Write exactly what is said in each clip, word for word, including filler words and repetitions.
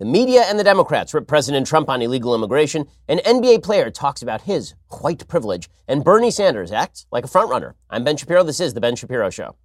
The media and the Democrats rip President Trump on illegal immigration. An N B A player talks about his white privilege. And Bernie Sanders acts like a frontrunner. I'm Ben Shapiro. This is The Ben Shapiro Show.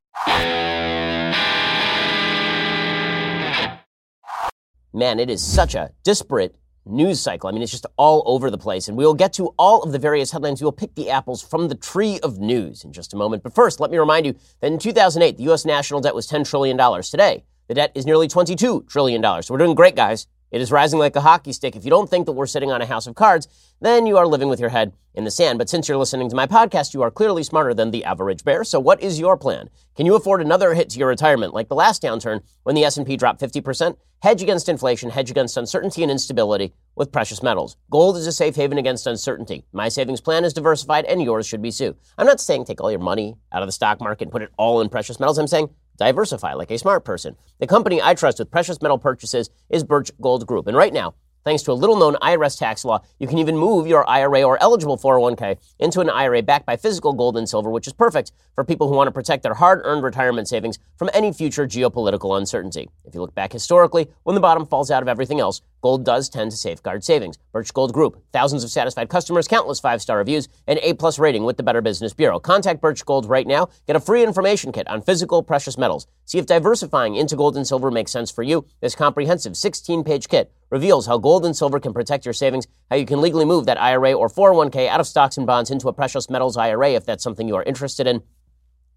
Man, it is such a disparate news cycle. I mean, it's just all over the place. And we will get to all of the various headlines. We will pick the apples from the tree of news in just a moment. But first, let me remind you that in two thousand eight, the U S national debt was ten trillion dollars. Today, the debt is nearly twenty-two trillion dollars. So we're doing great, guys. It is rising like a hockey stick. If you don't think that we're sitting on a house of cards, then you are living with your head in the sand. But since you're listening to my podcast, you are clearly smarter than the average bear. So what is your plan? Can you afford another hit to your retirement like the last downturn when the S and P dropped fifty percent? Hedge against inflation, hedge against uncertainty and instability with precious metals. Gold is a safe haven against uncertainty. My savings plan is diversified and yours should be too. I'm not saying take all your money out of the stock market and put it all in precious metals. I'm saying diversify like a smart person. The company I trust with precious metal purchases is Birch Gold Group. And right now, thanks to a little-known I R S tax law, you can even move your I R A or eligible four oh one k into an I R A backed by physical gold and silver, which is perfect for people who want to protect their hard-earned retirement savings from any future geopolitical uncertainty. If you look back historically, when the bottom falls out of everything else, gold does tend to safeguard savings. Birch Gold Group, thousands of satisfied customers, countless five-star reviews, and A-plus rating with the Better Business Bureau. Contact Birch Gold right now. Get a free information kit on physical precious metals. See if diversifying into gold and silver makes sense for you. This comprehensive sixteen-page kit reveals how gold and silver can protect your savings, how you can legally move that I R A or four oh one k out of stocks and bonds into a precious metals I R A if that's something you are interested in.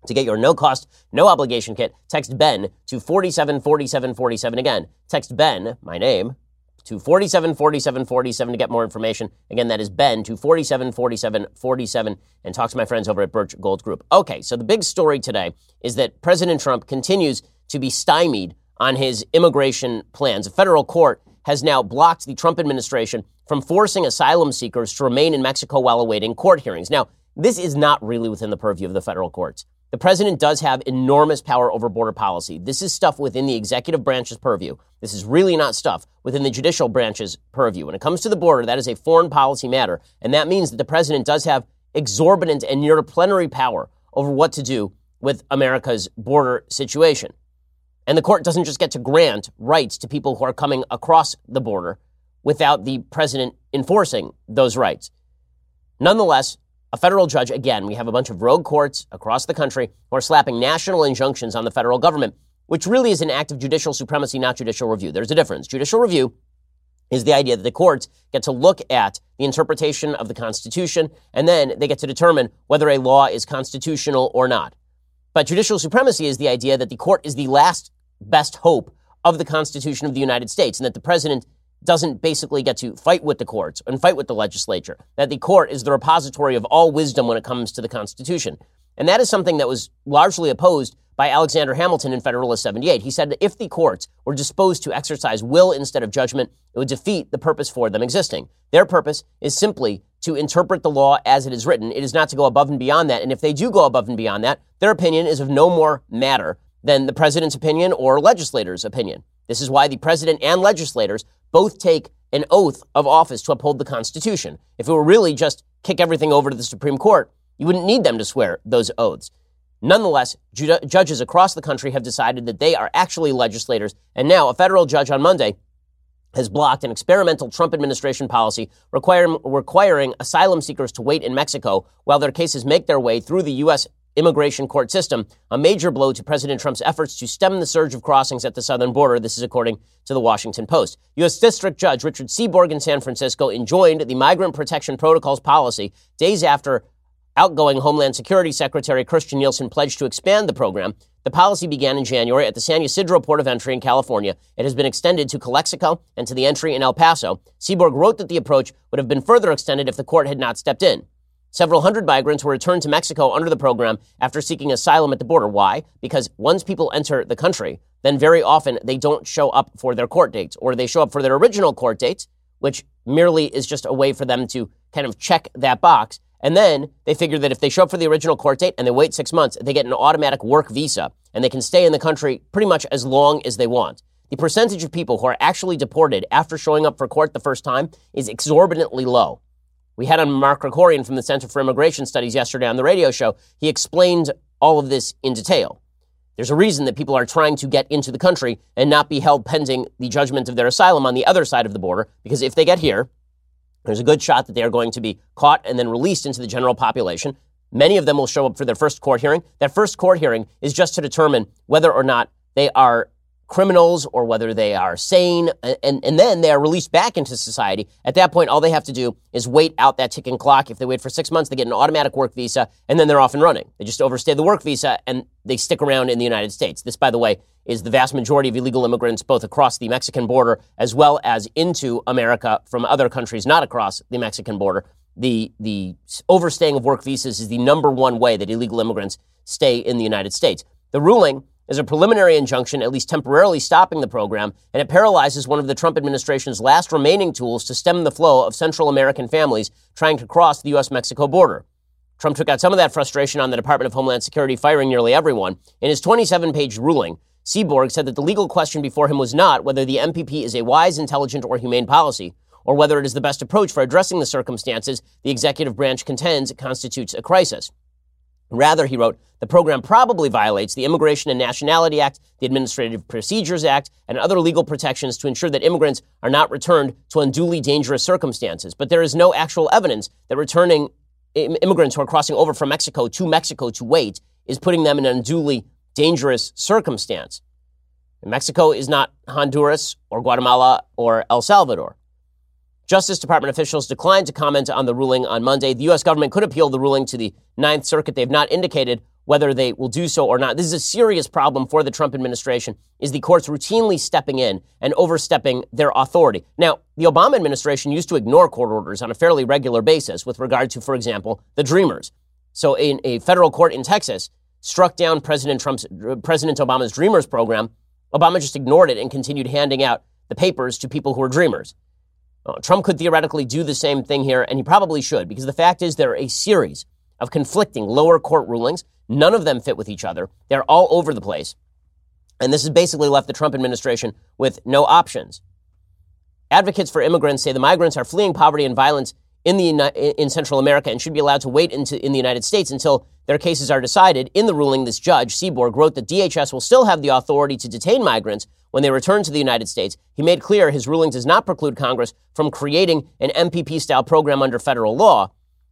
To get your no-cost, no-obligation kit, text BEN to four seven four seven four seven. Again, text BEN, my name, to four seven four seven four seven to get more information. Again, that is BEN to four seven four seven four seven, and talk to my friends over at Birch Gold Group. Okay, so the big story today is that President Trump continues to be stymied on his immigration plans. A federal court has now blocked the Trump administration from forcing asylum seekers to remain in Mexico while awaiting court hearings. Now, this is not really within the purview of the federal courts. The president does have enormous power over border policy. This is stuff within the executive branch's purview. This is really not stuff within the judicial branch's purview. When it comes to the border, that is a foreign policy matter. And that means that the president does have exorbitant and near plenary power over what to do with America's border situation. And the court doesn't just get to grant rights to people who are coming across the border without the president enforcing those rights. Nonetheless, a federal judge, again, we have a bunch of rogue courts across the country who are slapping national injunctions on the federal government, which really is an act of judicial supremacy, not judicial review. There's a difference. Judicial review is the idea that the courts get to look at the interpretation of the Constitution, and then they get to determine whether a law is constitutional or not. But judicial supremacy is the idea that the court is the last best hope of the Constitution of the United States, and that the president doesn't basically get to fight with the courts and fight with the legislature, that the court is the repository of all wisdom when it comes to the Constitution. And that is something that was largely opposed by Alexander Hamilton in Federalist seventy-eight. He said that if the courts were disposed to exercise will instead of judgment, it would defeat the purpose for them existing. Their purpose is simply to interpret the law as it is written. It is not to go above and beyond that. And if they do go above and beyond that, their opinion is of no more matter than the president's opinion or legislators' opinion. This is why the president and legislators both take an oath of office to uphold the Constitution. If it were really just kick everything over to the Supreme Court, you wouldn't need them to swear those oaths. Nonetheless, ju- judges across the country have decided that they are actually legislators, and now a federal judge on Monday has blocked an experimental Trump administration policy requiring, requiring asylum seekers to wait in Mexico while their cases make their way through the U S immigration court system, a major blow to President Trump's efforts to stem the surge of crossings at the southern border. This is according to the Washington Post. U S District Judge Richard Seaborg in San Francisco enjoined the Migrant Protection Protocols policy days after outgoing Homeland Security Secretary Kirstjen Nielsen pledged to expand the program. The policy began in January at the San Ysidro Port of Entry in California. It has been extended to Calexico and to the entry in El Paso. Seaborg wrote that the approach would have been further extended if the court had not stepped in. Several hundred migrants were returned to Mexico under the program after seeking asylum at the border. Why? Because once people enter the country, then very often they don't show up for their court dates, or they show up for their original court dates, which merely is just a way for them to kind of check that box. And then they figure that if they show up for the original court date and they wait six months, they get an automatic work visa and they can stay in the country pretty much as long as they want. The percentage of people who are actually deported after showing up for court the first time is exorbitantly low. We had on Mark Krikorian from the Center for Immigration Studies yesterday on the radio show. He explained all of this in detail. There's a reason that people are trying to get into the country and not be held pending the judgment of their asylum on the other side of the border, because if they get here, there's a good shot that they are going to be caught and then released into the general population. Many of them will show up for their first court hearing. That first court hearing is just to determine whether or not they are criminals or whether they are sane, and, and then they are released back into society. At that point, all they have to do is wait out that ticking clock. If they wait for six months, they get an automatic work visa, and then they're off and running. They just overstay the work visa, and they stick around in the United States. This, by the way, is the vast majority of illegal immigrants, both across the Mexican border as well as into America from other countries not across the Mexican border. The, the overstaying of work visas is the number one way that illegal immigrants stay in the United States. The ruling is a preliminary injunction, at least temporarily stopping the program, and it paralyzes one of the Trump administration's last remaining tools to stem the flow of Central American families trying to cross the U S Mexico border. Trump took out some of that frustration on the Department of Homeland Security, firing nearly everyone. In his twenty-seven page ruling, Seaborg said that the legal question before him was not whether the M P P is a wise, intelligent, or humane policy, or whether it is the best approach for addressing the circumstances the executive branch contends constitutes a crisis. Rather, he wrote, the program probably violates the Immigration and Nationality Act, the Administrative Procedures Act, and other legal protections to ensure that immigrants are not returned to unduly dangerous circumstances. But there is no actual evidence that returning immigrants who are crossing over from Mexico to Mexico to wait is putting them in an unduly dangerous circumstance. And Mexico is not Honduras or Guatemala or El Salvador. Justice Department officials declined to comment on the ruling on Monday. The U S government could appeal the ruling to the Ninth Circuit. They have not indicated whether they will do so or not. This is a serious problem for the Trump administration, is the courts routinely stepping in and overstepping their authority. Now, the Obama administration used to ignore court orders on a fairly regular basis with regard to, for example, the Dreamers. So in a federal court in Texas struck down President Trump's, President Obama's Dreamers program. Obama just ignored it and continued handing out the papers to people who were Dreamers. Trump could theoretically do the same thing here, and he probably should, because the fact is there are a series of conflicting lower court rulings. None of them fit with each other. They're all over the place. And this has basically left the Trump administration with no options. Advocates for immigrants say the migrants are fleeing poverty and violence in the in Central America and should be allowed to wait into, in the United States until their cases are decided. In the ruling, this judge, Seaborg, wrote that D H S will still have the authority to detain migrants when they return to the United States. He made clear his ruling does not preclude Congress from creating an M P P-style program under federal law.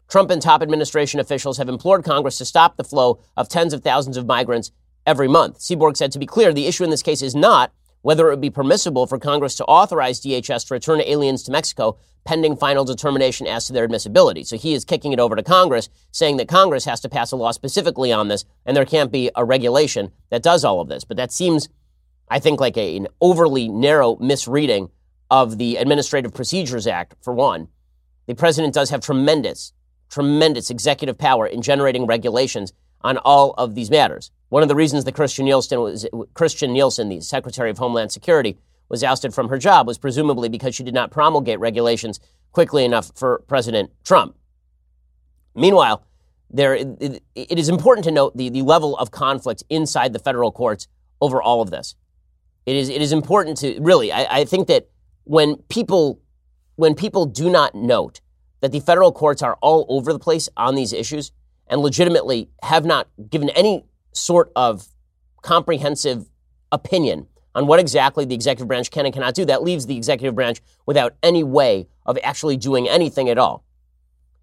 Trump and top administration officials have implored Congress to stop the flow of tens of thousands of migrants every month. Seaborg said, to be clear, the issue in this case is not whether it would be permissible for Congress to authorize D H S to return aliens to Mexico pending final determination as to their admissibility. So he is kicking it over to Congress, saying that Congress has to pass a law specifically on this, and there can't be a regulation that does all of this. But that seems, I think, like a, an overly narrow misreading of the Administrative Procedures Act, for one. The president does have tremendous, tremendous executive power in generating regulations on all of these matters. One of the reasons that Kirstjen Nielsen, was, Kirstjen Nielsen, the Secretary of Homeland Security, was ousted from her job was presumably because she did not promulgate regulations quickly enough for President Trump. Meanwhile, there it, it is important to note the, the level of conflict inside the federal courts over all of this. It is it is important to really, I, I think that when people when people do not note that the federal courts are all over the place on these issues and legitimately have not given any sort of comprehensive opinion on what exactly the executive branch can and cannot do, that leaves the executive branch without any way of actually doing anything at all.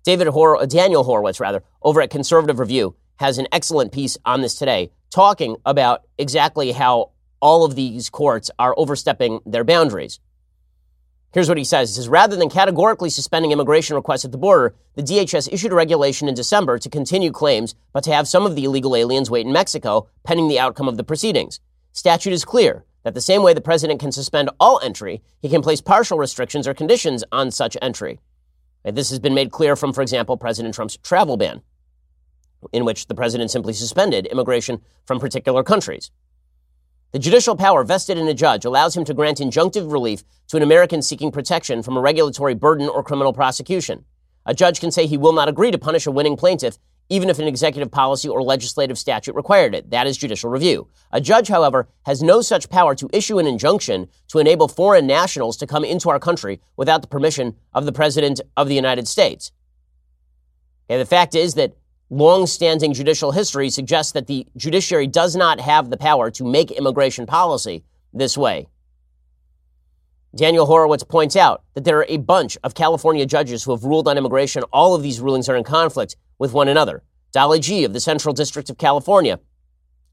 David Hor- Daniel Horowitz, rather, over at Conservative Review has an excellent piece on this today talking about exactly how all of these courts are overstepping their boundaries. Here's what he says. He says, rather than categorically suspending immigration requests at the border, the D H S issued a regulation in December to continue claims, but to have some of the illegal aliens wait in Mexico pending the outcome of the proceedings. Statute is clear that the same way the president can suspend all entry, he can place partial restrictions or conditions on such entry. And this has been made clear from, for example, President Trump's travel ban, in which the president simply suspended immigration from particular countries. The judicial power vested in a judge allows him to grant injunctive relief to an American seeking protection from a regulatory burden or criminal prosecution. A judge can say he will not agree to punish a winning plaintiff, even if an executive policy or legislative statute required it. That is judicial review. A judge, however, has no such power to issue an injunction to enable foreign nationals to come into our country without the permission of the President of the United States. And the fact is that long-standing judicial history suggests that the judiciary does not have the power to make immigration policy this way. Daniel Horowitz points out that there are a bunch of California judges who have ruled on immigration. All of these rulings are in conflict with one another. Dolly Gee of the Central District of California,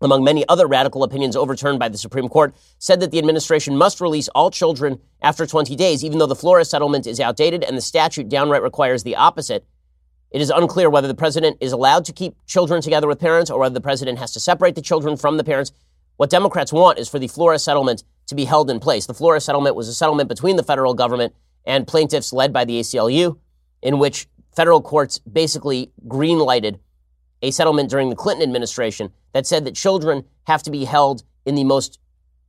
among many other radical opinions overturned by the Supreme Court, said that the administration must release all children after twenty days, even though the Flores settlement is outdated and the statute downright requires the opposite. It is unclear whether the president is allowed to keep children together with parents or whether the president has to separate the children from the parents. What Democrats want is for the Flores settlement to be held in place. The Flores settlement was a settlement between the federal government and plaintiffs led by the A C L U, in which federal courts basically green-lighted a settlement during the Clinton administration that said that children have to be held in the most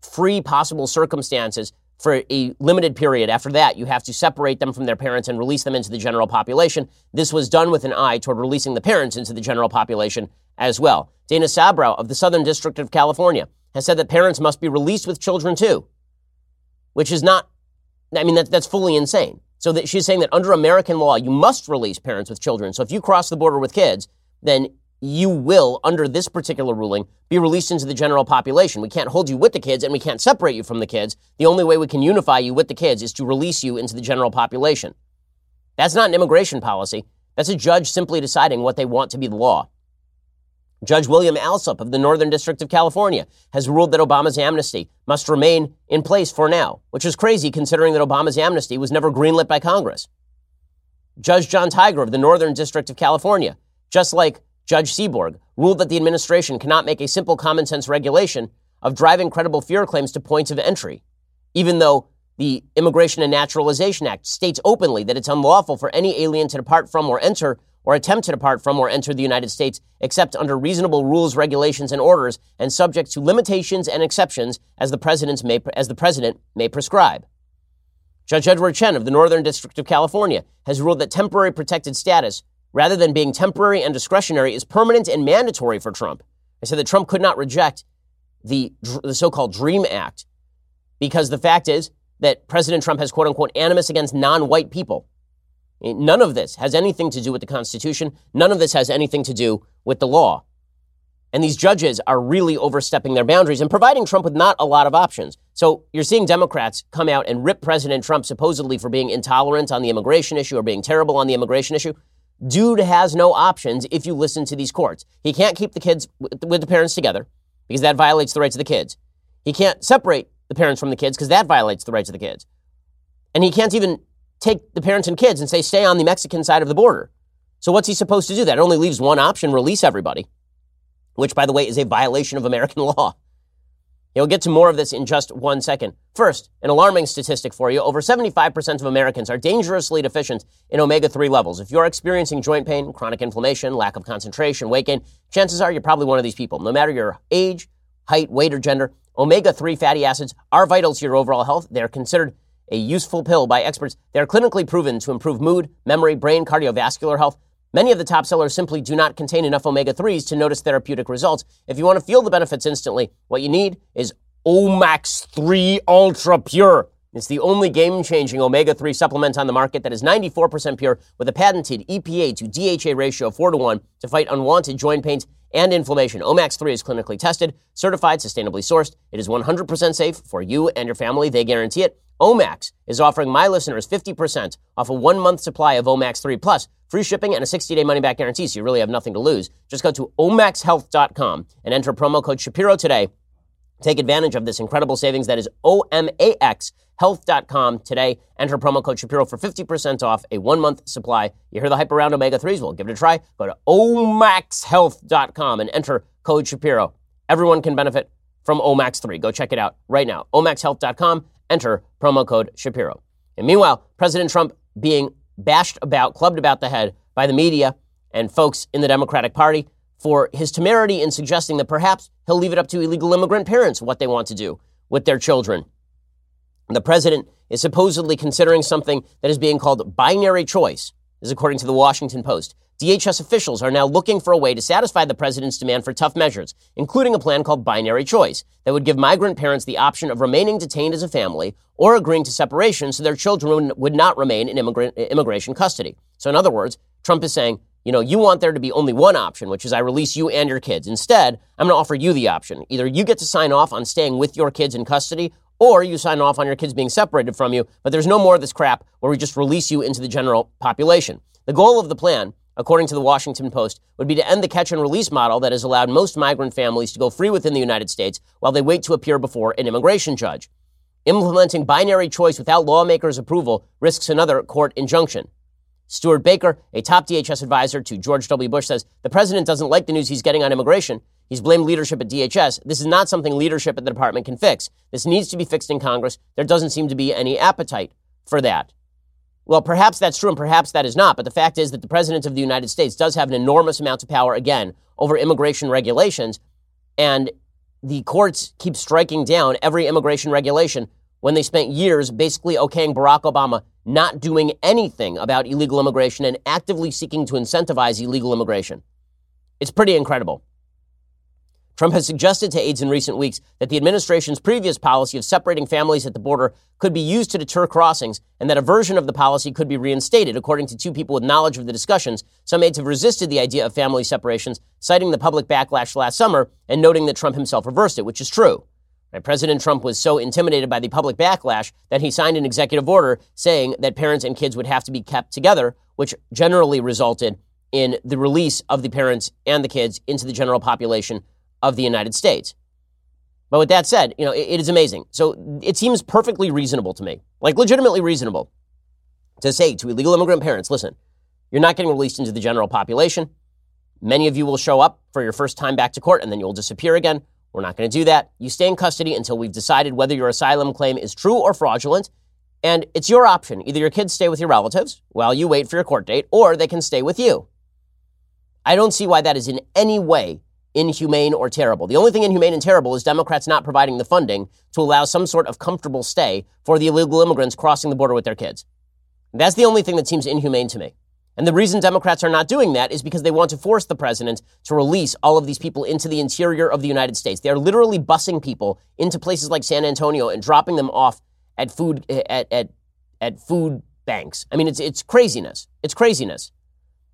free possible circumstances for a limited period. After that, you have to separate them from their parents and release them into the general population. This was done with an eye toward releasing the parents into the general population as well. Dana Sabraw of the Southern District of California has said that parents must be released with children too, which is not, I mean, that, that's fully insane. So that she's saying that under American law, you must release parents with children. So if you cross the border with kids, then you will, under this particular ruling, be released into the general population. We can't hold you with the kids and we can't separate you from the kids. The only way we can unify you with the kids is to release you into the general population. That's not an immigration policy. That's a judge simply deciding what they want to be the law. Judge William Alsup of the Northern District of California has ruled that Obama's amnesty must remain in place for now, which is crazy considering that Obama's amnesty was never greenlit by Congress. Judge John Tiger of the Northern District of California, just like Judge Seaborg, ruled that the administration cannot make a simple common sense regulation of driving credible fear claims to points of entry, even though the Immigration and Naturalization Act states openly that it's unlawful for any alien to depart from or enter or attempt to depart from or enter the United States, except under reasonable rules, regulations, and orders, and subject to limitations and exceptions as the president's may, as the president may prescribe. Judge Edward Chen of the Northern District of California has ruled that temporary protected status, rather than being temporary and discretionary, is permanent and mandatory for Trump. I said that Trump could not reject the, the so-called DREAM Act, because the fact is that President Trump has quote-unquote animus against non-white people. None of this has anything to do with the Constitution. None of this has anything to do with the law. And these judges are really overstepping their boundaries and providing Trump with not a lot of options. So you're seeing Democrats come out and rip President Trump supposedly for being intolerant on the immigration issue or being terrible on the immigration issue. Dude has no options if you listen to these courts. He can't keep the kids with the parents together because that violates the rights of the kids. He can't separate the parents from the kids because that violates the rights of the kids. And he can't even take the parents and kids and say, stay on the Mexican side of the border. So what's he supposed to do? That only leaves one option, release everybody, which, by the way, is a violation of American law. We'll get to more of this in just one second. First, an alarming statistic for you. Over seventy-five percent of Americans are dangerously deficient in omega three levels. If you're experiencing joint pain, chronic inflammation, lack of concentration, weight gain, chances are you're probably one of these people. No matter your age, height, weight, or gender, omega three fatty acids are vital to your overall health. They're considered a useful pill by experts. They're clinically proven to improve mood, memory, brain, cardiovascular health. Many of the top sellers simply do not contain enough omega threes to notice therapeutic results. If you want to feel the benefits instantly, what you need is Omax three Ultra Pure. It's the only game-changing omega three supplement on the market that is ninety-four percent pure with a patented E P A to D H A ratio of four to one to fight unwanted joint pains and inflammation. Omax three is clinically tested, certified, sustainably sourced. It is one hundred percent safe for you and your family. They guarantee it. Omax is offering my listeners fifty percent off a one-month supply of Omax three, plus free shipping and a sixty-day money-back guarantee, so you really have nothing to lose. Just go to omax health dot com and enter promo code Shapiro today. Take advantage of this incredible savings. That is omax health dot com today. Enter promo code Shapiro for fifty percent off a one-month supply. You hear the hype around omega threes? Well, give it a try. Go to omax health dot com and enter code Shapiro. Everyone can benefit from Omax three. Go check it out right now. omax health dot com. Enter promo code Shapiro. And meanwhile, President Trump being bashed about, clubbed about the head by the media and folks in the Democratic Party for his temerity in suggesting that perhaps he'll leave it up to illegal immigrant parents what they want to do with their children. The president is supposedly considering something that is being called binary choice. This is according to the Washington Post. D H S officials are now looking for a way to satisfy the president's demand for tough measures, including a plan called binary choice that would give migrant parents the option of remaining detained as a family or agreeing to separation so their children would not remain in immigrant, immigration custody. So in other words, Trump is saying You know, you want there to be only one option, which is I release you and your kids. Instead, I'm going to offer you the option. Either you get to sign off on staying with your kids in custody, or you sign off on your kids being separated from you. But there's no more of this crap where we just release you into the general population. The goal of the plan, according to the Washington Post, would be to end the catch and release model that has allowed most migrant families to go free within the United States while they wait to appear before an immigration judge. Implementing binary choice without lawmakers' approval risks another court injunction. Stuart Baker, a top D H S advisor to George W. Bush, says the president doesn't like the news he's getting on immigration. He's blamed leadership at D H S. This is not something leadership at the department can fix. This needs to be fixed in Congress. There doesn't seem to be any appetite for that. Well, perhaps that's true and perhaps that is not. But the fact is that the president of the United States does have an enormous amount of power, again, over immigration regulations. And the courts keep striking down every immigration regulation when they spent years basically okaying Barack Obama not doing anything about illegal immigration and actively seeking to incentivize illegal immigration. It's pretty incredible. Trump has suggested to aides in recent weeks that the administration's previous policy of separating families at the border could be used to deter crossings and that a version of the policy could be reinstated, according to two people with knowledge of the discussions. Some aides have resisted the idea of family separations, citing the public backlash last summer and noting that Trump himself reversed it, which is true. President Trump was so intimidated by the public backlash that he signed an executive order saying that parents and kids would have to be kept together, which generally resulted in the release of the parents and the kids into the general population of the United States. But with that said, you know, it, it is amazing. So it seems perfectly reasonable to me, like legitimately reasonable, to say to illegal immigrant parents, listen, you're not getting released into the general population. Many of you will show up for your first time back to court and then you'll disappear again. We're not going to do that. You stay in custody until we've decided whether your asylum claim is true or fraudulent. And it's your option. Either your kids stay with your relatives while you wait for your court date, or they can stay with you. I don't see why that is in any way inhumane or terrible. The only thing inhumane and terrible is Democrats not providing the funding to allow some sort of comfortable stay for the illegal immigrants crossing the border with their kids. That's the only thing that seems inhumane to me. And the reason Democrats are not doing that is because they want to force the president to release all of these people into the interior of the United States. They are literally busing people into places like San Antonio and dropping them off at food at at, at food banks. I mean, it's it's craziness. It's craziness.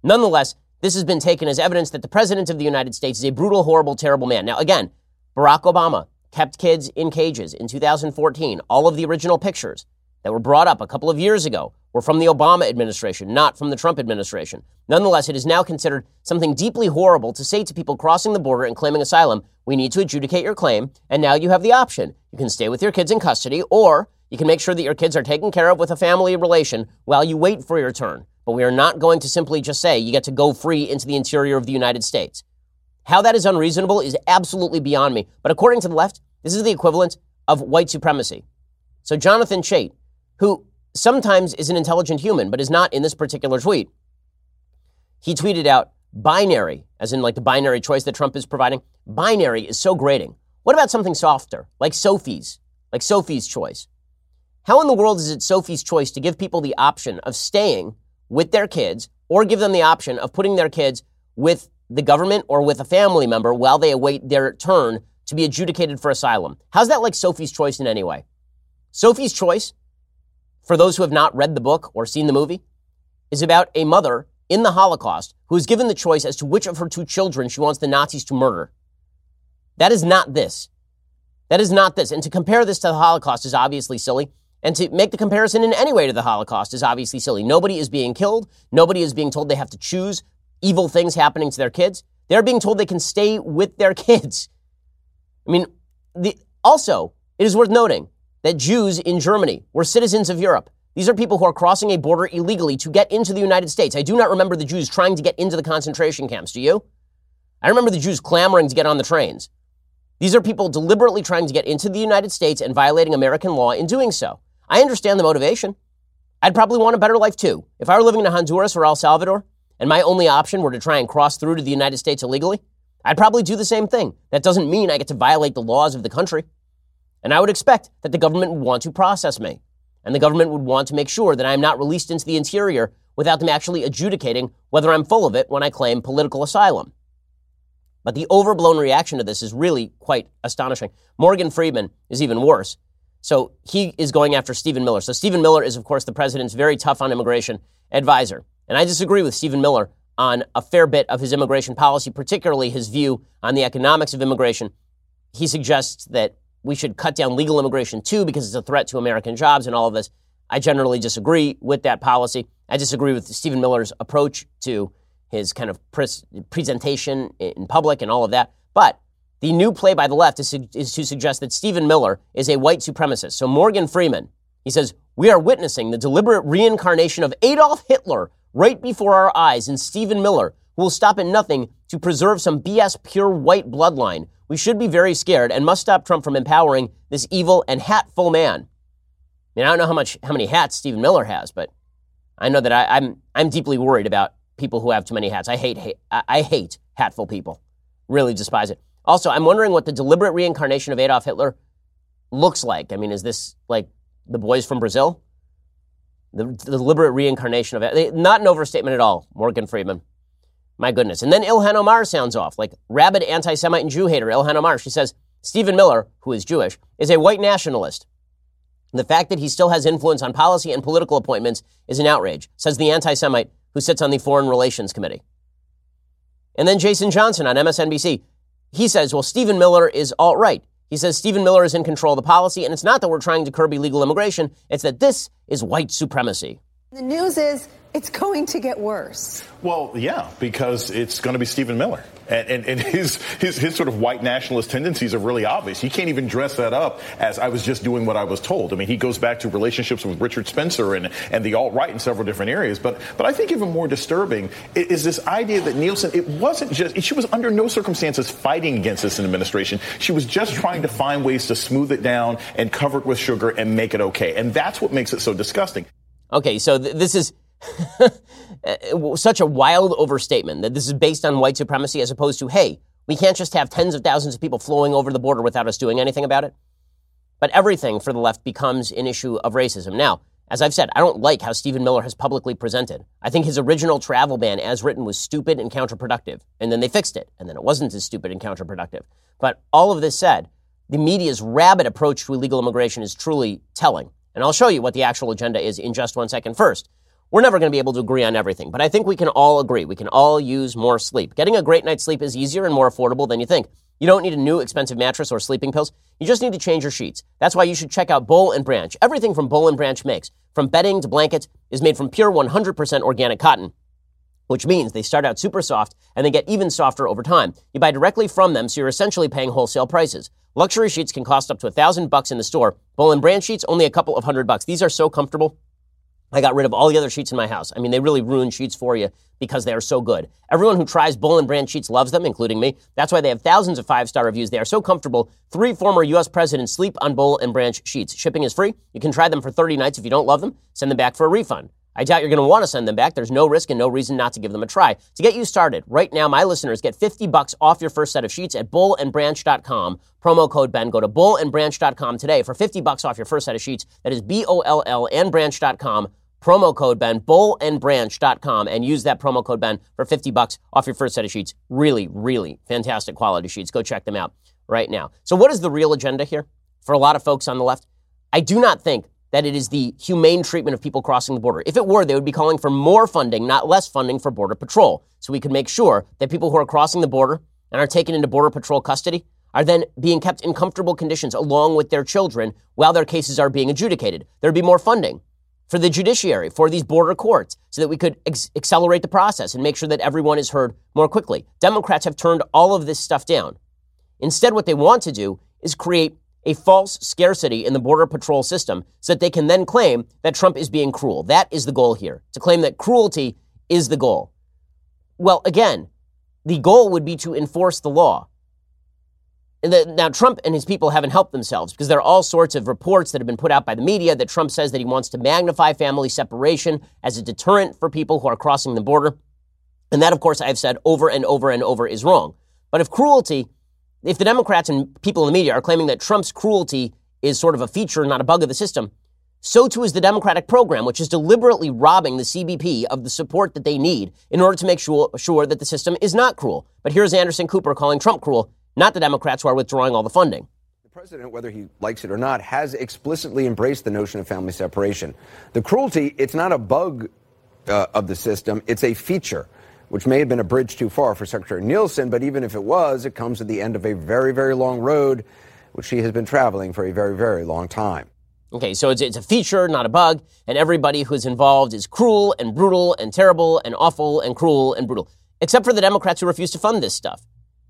Nonetheless, this has been taken as evidence that the president of the United States is a brutal, horrible, terrible man. Now, again, Barack Obama kept kids in cages in two thousand fourteen. All of the original pictures that were brought up a couple of years ago were from the Obama administration, not from the Trump administration. Nonetheless, it is now considered something deeply horrible to say to people crossing the border and claiming asylum, we need to adjudicate your claim, and now you have the option. You can stay with your kids in custody, or you can make sure that your kids are taken care of with a family relation while you wait for your turn. But we are not going to simply just say you get to go free into the interior of the United States. How that is unreasonable is absolutely beyond me. But according to the left, this is the equivalent of white supremacy. So Jonathan Chait, who sometimes is an intelligent human, but is not in this particular tweet. He tweeted out binary, as in like the binary choice that Trump is providing. Binary is so grating. What about something softer, like Sophie's, like Sophie's Choice? How in the world is it Sophie's Choice to give people the option of staying with their kids or give them the option of putting their kids with the government or with a family member while they await their turn to be adjudicated for asylum? How's that like Sophie's Choice in any way? Sophie's Choice, for those who have not read the book or seen the movie, is about a mother in the Holocaust who is given the choice as to which of her two children she wants the Nazis to murder. That is not this. That is not this. And to compare this to the Holocaust is obviously silly. And to make the comparison in any way to the Holocaust is obviously silly. Nobody is being killed. Nobody is being told they have to choose evil things happening to their kids. They're being told they can stay with their kids. I mean, the, also, it is worth noting that Jews in Germany were citizens of Europe. These are people who are crossing a border illegally to get into the United States. I do not remember the Jews trying to get into the concentration camps. Do you? I remember the Jews clamoring to get on the trains. These are people deliberately trying to get into the United States and violating American law in doing so. I understand the motivation. I'd probably want a better life too. If I were living in Honduras or El Salvador and my only option were to try and cross through to the United States illegally, I'd probably do the same thing. That doesn't mean I get to violate the laws of the country. And I would expect that the government would want to process me. And the government would want to make sure that I'm not released into the interior without them actually adjudicating whether I'm full of it when I claim political asylum. But the overblown reaction to this is really quite astonishing. Morgan Freeman is even worse. So he is going after Stephen Miller. So Stephen Miller is, of course, the president's very tough on immigration advisor. And I disagree with Stephen Miller on a fair bit of his immigration policy, particularly his view on the economics of immigration. He suggests that we should cut down legal immigration, too, because it's a threat to American jobs and all of this. I generally disagree with that policy. I disagree with Stephen Miller's approach to his kind of pre- presentation in public and all of that. But the new play by the left is, su- is to suggest that Stephen Miller is a white supremacist. So Morgan Freeman, he says, we are witnessing the deliberate reincarnation of Adolf Hitler right before our eyes in Stephen Miller, who will stop at nothing to preserve some B S pure white bloodline. We should be very scared and must stop Trump from empowering this evil and hatful man. I mean, I don't know how much, how many hats Stephen Miller has, but I know that I, I'm I'm deeply worried about people who have too many hats. I hate, hate I hate hatful people. Really despise it. Also, I'm wondering what the deliberate reincarnation of Adolf Hitler looks like. I mean, is this like the boys from Brazil? The, the deliberate reincarnation of it. Not an overstatement at all, Morgan Freeman. My goodness. And then Ilhan Omar sounds off, like rabid anti-Semite and Jew hater Ilhan Omar. She says, Stephen Miller, who is Jewish, is a white nationalist. The fact that he still has influence on policy and political appointments is an outrage, says the anti-Semite who sits on the Foreign Relations Committee. And then Jason Johnson on M S N B C, he says, well, Stephen Miller is alt-right. He says Stephen Miller is in control of the policy, and it's not that we're trying to curb illegal immigration. It's that this is white supremacy. The news is it's going to get worse. Well, yeah, because it's going to be Stephen Miller. And, and, and his, his his sort of white nationalist tendencies are really obvious. He can't even dress that up as I was just doing what I was told. I mean, he goes back to relationships with Richard Spencer and, and the alt-right in several different areas. But but I think even more disturbing is this idea that Nielsen, it wasn't just, she was under no circumstances fighting against this administration. She was just trying to find ways to smooth it down and cover it with sugar and make it okay. And that's what makes it so disgusting. Okay, so th- this is such a wild overstatement that this is based on white supremacy as opposed to, hey, we can't just have tens of thousands of people flowing over the border without us doing anything about it. But everything for the left becomes an issue of racism. Now, as I've said, I don't like how Stephen Miller has publicly presented. I think his original travel ban as written was stupid and counterproductive, and then they fixed it, and then it wasn't as stupid and counterproductive. But all of this said, the media's rabid approach to illegal immigration is truly telling. And I'll show you what the actual agenda is in just one second. First, we're never going to be able to agree on everything, but I think we can all agree. We can all use more sleep. Getting a great night's sleep is easier and more affordable than you think. You don't need a new expensive mattress or sleeping pills. You just need to change your sheets. That's why you should check out Boll and Branch. Everything from Boll and Branch makes, from bedding to blankets, is made from pure one hundred percent organic cotton, which means they start out super soft and they get even softer over time. You buy directly from them, so you're essentially paying wholesale prices. Luxury sheets can cost up to a thousand bucks in the store. Boll and Branch sheets, only a couple of hundred bucks. These are so comfortable. I got rid of all the other sheets in my house. I mean, they really ruin sheets for you because they are so good. Everyone who tries Boll and Branch sheets loves them, including me. That's why they have thousands of five-star reviews. They are so comfortable. Three former U S presidents sleep on Boll and Branch sheets. Shipping is free. You can try them for thirty nights. If you don't love them, send them back for a refund. I doubt you're going to want to send them back. There's no risk and no reason not to give them a try. To get you started, right now, my listeners get fifty bucks off your first set of sheets at boll and branch dot com. Promo code Ben. Go to boll and branch dot com today for fifty bucks off your first set of sheets. That is B O L L and branch dot com. Promo code Ben, boll and branch dot com, and use that promo code Ben for fifty bucks off your first set of sheets. Really, really fantastic quality sheets. Go check them out right now. So what is the real agenda here for a lot of folks on the left? I do not think that it is the humane treatment of people crossing the border. If it were, they would be calling for more funding, not less funding for Border Patrol, so we could make sure that people who are crossing the border and are taken into Border Patrol custody are then being kept in comfortable conditions along with their children while their cases are being adjudicated. There'd be more funding for the judiciary, for these border courts, so that we could ex- accelerate the process and make sure that everyone is heard more quickly. Democrats have turned all of this stuff down. Instead, what they want to do is create a false scarcity in the Border Patrol system so that they can then claim that Trump is being cruel. That is the goal here, to claim that cruelty is the goal. Well, again, the goal would be to enforce the law. And the, now, Trump and his people haven't helped themselves because there are all sorts of reports that have been put out by the media that Trump says that he wants to magnify family separation as a deterrent for people who are crossing the border. And that, of course, I've said over and over and over is wrong. But if cruelty If the Democrats and people in the media are claiming that Trump's cruelty is sort of a feature, not a bug of the system, so too is the Democratic program, which is deliberately robbing the C B P of the support that they need in order to make sure, sure that the system is not cruel. But here's Anderson Cooper calling Trump cruel, not the Democrats who are withdrawing all the funding. The president, whether he likes it or not, has explicitly embraced the notion of family separation. The cruelty, it's not a bug uh, of the system. It's a feature. which may have been a bridge too far for Secretary Nielsen, but even if it was, it comes at the end of a very, very long road, which she has been traveling for a very, very long time. Okay, so it's, it's a feature, not a bug, and everybody who's involved is cruel and brutal and terrible and awful and cruel and brutal, except for the Democrats who refuse to fund this stuff,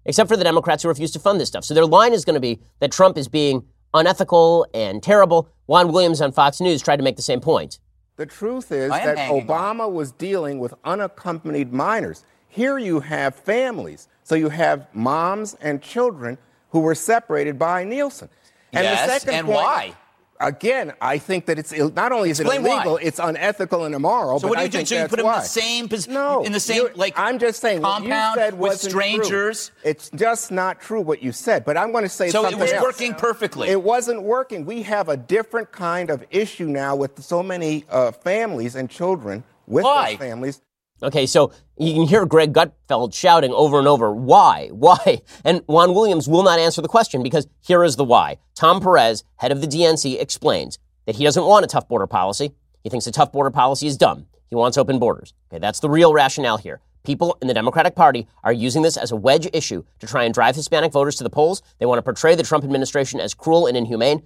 except for the Democrats who refuse to fund this stuff. So their line is going to be that Trump is being unethical and terrible. Juan Williams on Fox News tried to make the same point. The truth is that Obama on. was dealing with unaccompanied minors. Here you have families. So you have moms and children who were separated by Nielsen. And yes, the second and point, why? Again, I think that it's Ill- not only is Explain it illegal, why. it's unethill and immoral. So but what do you I do? So you put them in the same position, no, in the same like I'm just saying, compound what you said with strangers. True. It's just not true what you said. But I'm going to say so something else. So it was working else. perfectly. It wasn't working. We have a different kind of issue now with so many uh, families and children with why? those families. Okay, so you can hear Greg Gutfeld shouting over and over, why, why? And Juan Williams will not answer the question because here is the why. Tom Perez, head of the D N C, explains that he doesn't want a tough border policy. He thinks a tough border policy is dumb. He wants open borders. Okay, that's the real rationale here. People in the Democratic Party are using this as a wedge issue to try and drive Hispanic voters to the polls. They want to portray the Trump administration as cruel and inhumane.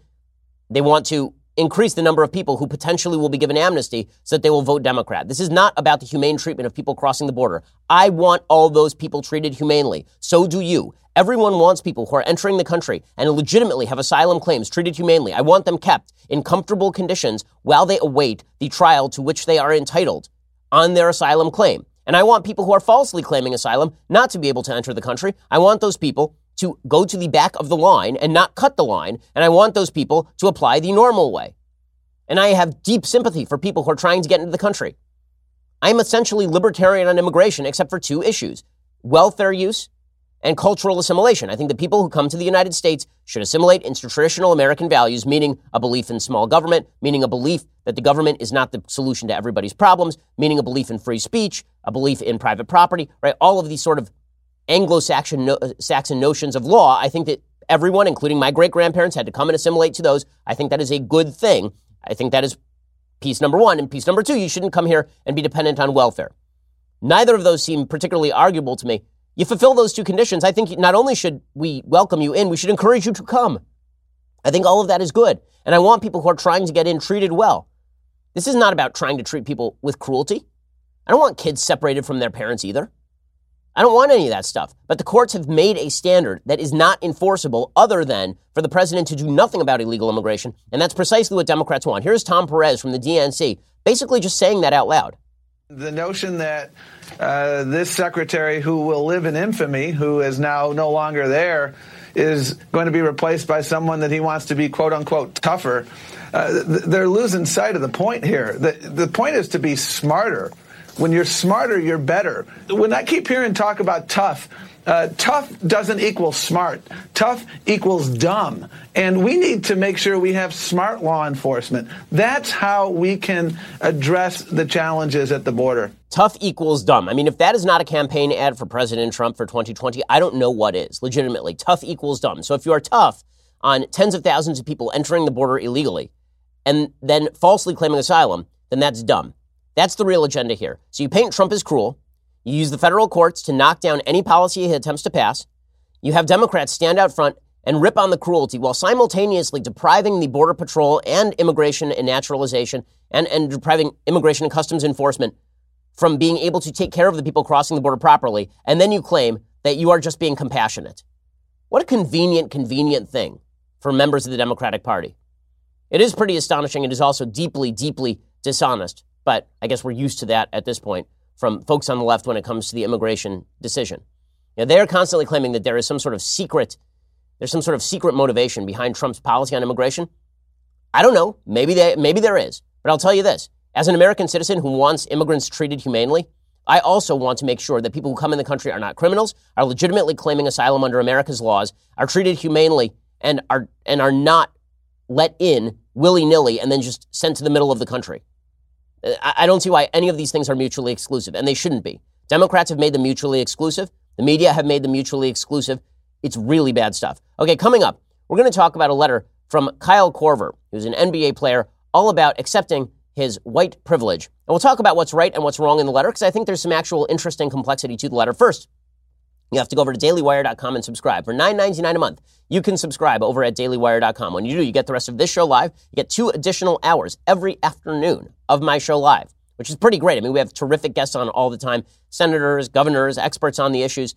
They want to increase the number of people who potentially will be given amnesty so that they will vote Democrat. This is not about the humane treatment of people crossing the border. I want all those people treated humanely. So do you. Everyone wants people who are entering the country and legitimately have asylum claims treated humanely. I want them kept in comfortable conditions while they await the trial to which they are entitled on their asylum claim. And I want people who are falsely claiming asylum not to be able to enter the country. I want those people to go to the back of the line and not cut the line, and I want those people to apply the normal way. And I have deep sympathy for people who are trying to get into the country. I'm essentially libertarian on immigration except for two issues, welfare use and cultural assimilation. I think that people who come to the United States should assimilate into traditional American values, meaning a belief in small government, meaning a belief that the government is not the solution to everybody's problems, meaning a belief in free speech, a belief in private property, right? All of these sort of Anglo-Saxon no- Saxon notions of law. I think that everyone, including my great-grandparents, had to come and assimilate to those. I think that is a good thing. I think that is piece number one. And piece number two, you shouldn't come here and be dependent on welfare. Neither of those seem particularly arguable to me. You fulfill those two conditions, I think not only should we welcome you in, we should encourage you to come. I think all of that is good. And I want people who are trying to get in treated well. This is not about trying to treat people with cruelty. I don't want kids separated from their parents either. I don't want any of that stuff. But the courts have made a standard that is not enforceable other than for the president to do nothing about illegal immigration. And that's precisely what Democrats want. Here's Tom Perez from the D N C basically just saying that out loud. The notion that uh, this secretary who will live in infamy, who is now no longer there, is going to be replaced by someone that he wants to be, quote unquote, tougher. Uh, they're losing sight of the point here. The, the point is to be smarter. When you're smarter, you're better. When I keep hearing talk about tough, uh, tough doesn't equal smart. Tough equals dumb. And we need to make sure we have smart law enforcement. That's how we can address the challenges at the border. Tough equals dumb. I mean, if that is not a campaign ad for President Trump for twenty twenty, I don't know what is, legitimately. Tough equals dumb. So if you are tough on tens of thousands of people entering the border illegally and then falsely claiming asylum, then that's dumb. That's the real agenda here. So you paint Trump as cruel. You use the federal courts to knock down any policy he attempts to pass. You have Democrats stand out front and rip on the cruelty while simultaneously depriving the Border Patrol and immigration and naturalization and, and depriving immigration and customs enforcement from being able to take care of the people crossing the border properly. And then you claim that you are just being compassionate. What a convenient, convenient thing for members of the Democratic Party. It is pretty astonishing. It is also deeply, deeply dishonest. But I guess we're used to that at this point from folks on the left when it comes to the immigration decision. Now, they are constantly claiming that there is some sort of secret, there's some sort of secret motivation behind Trump's policy on immigration. I don't know. Maybe they, maybe there is. But I'll tell you this. As an American citizen who wants immigrants treated humanely, I also want to make sure that people who come in the country are not criminals, are legitimately claiming asylum under America's laws, are treated humanely, and are and are not let in willy-nilly and then just sent to the middle of the country. I don't see why any of these things are mutually exclusive, and they shouldn't be. Democrats have made them mutually exclusive. The media have made them mutually exclusive. It's really bad stuff. Okay, coming up, we're going to talk about a letter from Kyle Korver, who's an N B A player, all about accepting his white privilege. And we'll talk about what's right and what's wrong in the letter, because I think there's some actual interesting complexity to the letter. First, you have to go over to daily wire dot com and subscribe. For nine ninety-nine a month, you can subscribe over at daily wire dot com. When you do, you get the rest of this show live. You get two additional hours every afternoon of my show live, which is pretty great. I mean, we have terrific guests on all the time, senators, governors, experts on the issues,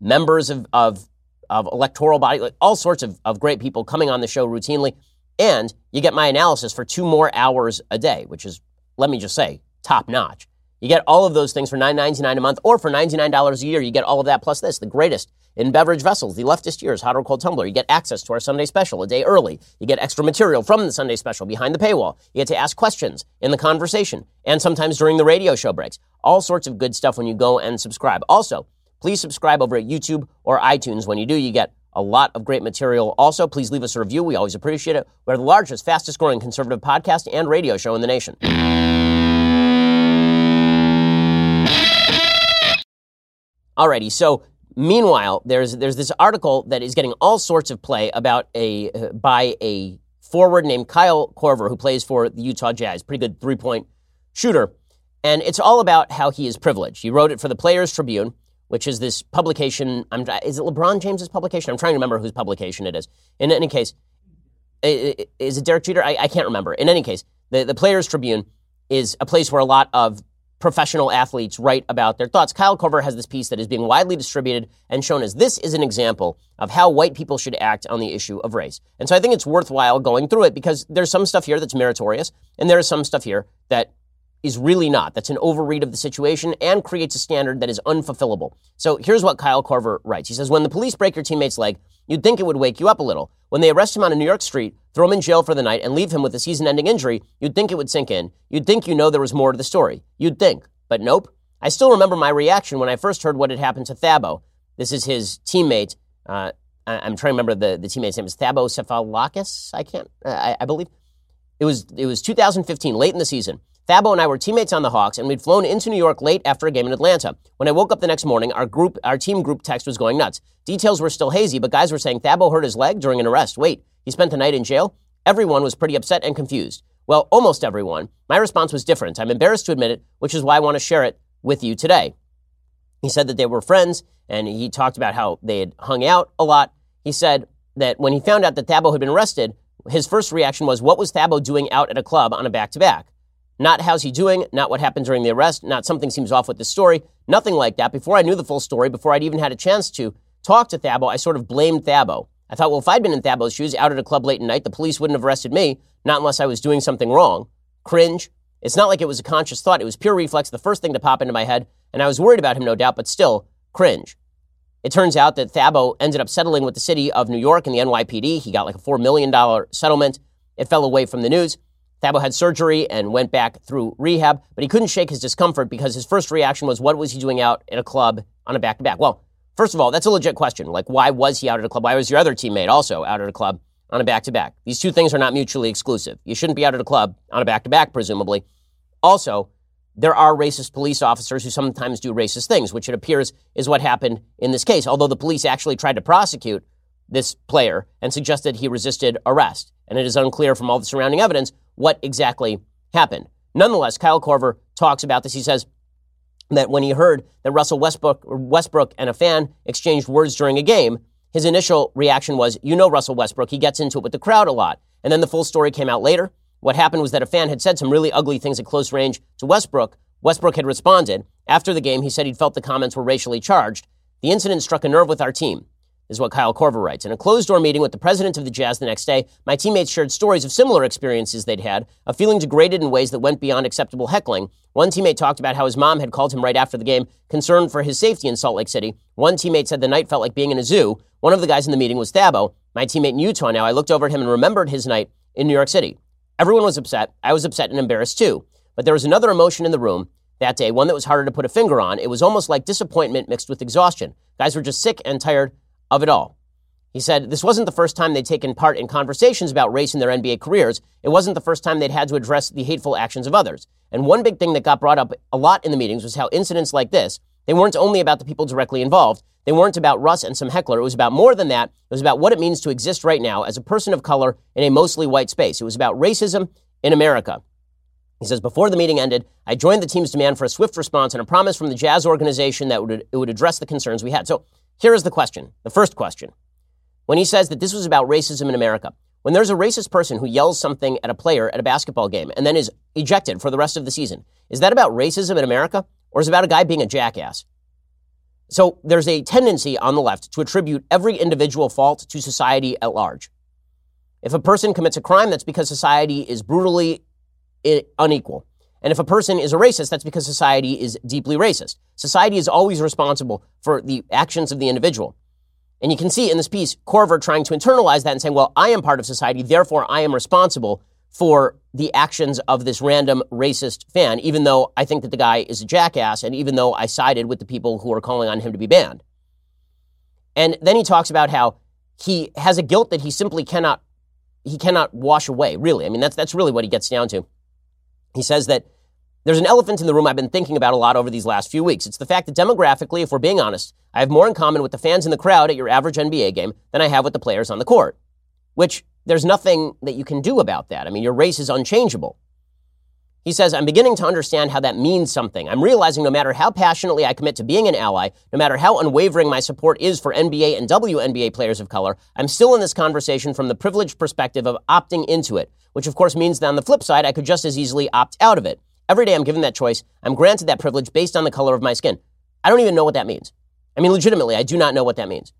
members of of, of electoral body, like all sorts of, of great people coming on the show routinely. And you get my analysis for two more hours a day, which is, let me just say, top notch. You get all of those things for nine ninety-nine a month, or for ninety-nine dollars a year, you get all of that plus this, the greatest in beverage vessels, the leftist years, hot or cold tumbler. You get access to our Sunday special a day early. You get extra material from the Sunday special behind the paywall. You get to ask questions in the conversation and sometimes during the radio show breaks. All sorts of good stuff when you go and subscribe. Also, please subscribe over at YouTube or iTunes. When you do, you get a lot of great material. Also, please leave us a review. We always appreciate it. We're the largest, fastest growing conservative podcast and radio show in the nation. Alrighty, so meanwhile, there's there's this article that is getting all sorts of play about a uh, by a forward named Kyle Korver, who plays for the Utah Jazz, pretty good three-point shooter, and it's all about how he is privileged. He wrote it for the Players' Tribune, which is this publication. I'm, is it LeBron James's publication? I'm trying to remember whose publication it is. In any case, is it Derek Jeter? I, I can't remember. In any case, the, the Players' Tribune is a place where a lot of professional athletes write about their thoughts. Kyle Korver has this piece that is being widely distributed and shown as this is an example of how white people should act on the issue of race. And so I think it's worthwhile going through it, because there's some stuff here that's meritorious, and there is some stuff here that is really not. That's an overread of the situation and creates a standard that is unfulfillable. So here's what Kyle Korver writes. He says, when the police break your teammate's leg, you'd think it would wake you up a little. When they arrest him on a New York street, throw him in jail for the night, and leave him with a season-ending injury, you'd think it would sink in. You'd think you know there was more to the story. You'd think. But nope. I still remember my reaction when I first heard what had happened to Thabo. This is his teammate. Uh, I- I'm trying to remember the, the teammate's name. It's Thabo Sefolosha. I can't, I-, I believe. It was it was two thousand fifteen, late in the season. Thabo and I were teammates on the Hawks, and we'd flown into New York late after a game in Atlanta. When I woke up the next morning, our group, our team group text was going nuts. Details were still hazy, but guys were saying Thabo hurt his leg during an arrest. Wait, he spent the night in jail? Everyone was pretty upset and confused. Well, almost everyone. My response was different. I'm embarrassed to admit it, which is why I want to share it with you today. He said that they were friends, and he talked about how they had hung out a lot. He said that when he found out that Thabo had been arrested, his first reaction was, what was Thabo doing out at a club on a back-to-back? Not how's he doing, not what happened during the arrest, not something seems off with the story, nothing like that. Before I knew the full story, before I'd even had a chance to talk to Thabo, I sort of blamed Thabo. I thought, well, if I'd been in Thabo's shoes out at a club late at night, the police wouldn't have arrested me, not unless I was doing something wrong. Cringe. It's not like it was a conscious thought. It was pure reflex, the first thing to pop into my head, and I was worried about him, no doubt, but still, cringe. It turns out that Thabo ended up settling with the city of New York and the N Y P D. He got like a four million dollars settlement. It fell away from the news. Thabo had surgery and went back through rehab, but he couldn't shake his discomfort because his first reaction was, what was he doing out at a club on a back-to-back? Well, first of all, that's a legit question. Like, why was he out at a club? Why was your other teammate also out at a club on a back-to-back? These two things are not mutually exclusive. You shouldn't be out at a club on a back-to-back, presumably. Also, there are racist police officers who sometimes do racist things, which it appears is what happened in this case, although the police actually tried to prosecute this player and suggested he resisted arrest. And it is unclear from all the surrounding evidence what exactly happened. Nonetheless, Kyle Korver talks about this. He says that when he heard that Russell Westbrook, Westbrook and a fan exchanged words during a game, his initial reaction was, you know Russell Westbrook, he gets into it with the crowd a lot. And then the full story came out later. What happened was that a fan had said some really ugly things at close range to Westbrook. Westbrook had responded. After the game, he said he'd felt the comments were racially charged. The incident struck a nerve with our team, is what Kyle Korver writes. In a closed-door meeting with the president of the Jazz the next day, my teammates shared stories of similar experiences they'd had, of feeling degraded in ways that went beyond acceptable heckling. One teammate talked about how his mom had called him right after the game, concerned for his safety in Salt Lake City. One teammate said the night felt like being in a zoo. One of the guys in the meeting was Thabo, my teammate in Utah now. I looked over at him and remembered his night in New York City. Everyone was upset. I was upset and embarrassed too. But there was another emotion in the room that day, one that was harder to put a finger on. It was almost like disappointment mixed with exhaustion. Guys were just sick and tired of it all. He said, this wasn't the first time they'd taken part in conversations about race in their N B A careers. It wasn't the first time they'd had to address the hateful actions of others. And one big thing that got brought up a lot in the meetings was how incidents like this, they weren't only about the people directly involved. They weren't about Russ and some heckler. It was about more than that. It was about what it means to exist right now as a person of color in a mostly white space. It was about racism in America. He says, before the meeting ended, I joined the team's demand for a swift response and a promise from the Jazz organization that would, it would address the concerns we had. So here is the question, the first question. When he says that this was about racism in America, when there's a racist person who yells something at a player at a basketball game and then is ejected for the rest of the season, is that about racism in America or is it about a guy being a jackass? So there's a tendency on the left to attribute every individual fault to society at large. If a person commits a crime, that's because society is brutally unequal. And if a person is a racist, that's because society is deeply racist. Society is always responsible for the actions of the individual. And you can see in this piece, Korver trying to internalize that and saying, well, I am part of society, therefore I am responsible for the actions of this random racist fan, even though I think that the guy is a jackass and even though I sided with the people who are calling on him to be banned. And then he talks about how he has a guilt that he simply cannot, he cannot wash away, really. I mean, that's, that's really what he gets down to. He says that there's an elephant in the room I've been thinking about a lot over these last few weeks. It's the fact that demographically, if we're being honest, I have more in common with the fans in the crowd at your average N B A game than I have with the players on the court, which there's nothing that you can do about that. I mean, your race is unchangeable. He says, I'm beginning to understand how that means something. I'm realizing no matter how passionately I commit to being an ally, no matter how unwavering my support is for N B A and W N B A players of color, I'm still in this conversation from the privileged perspective of opting into it, which of course means that on the flip side, I could just as easily opt out of it. Every day I'm given that choice. I'm granted that privilege based on the color of my skin. I don't even know what that means. I mean, legitimately, I do not know what that means.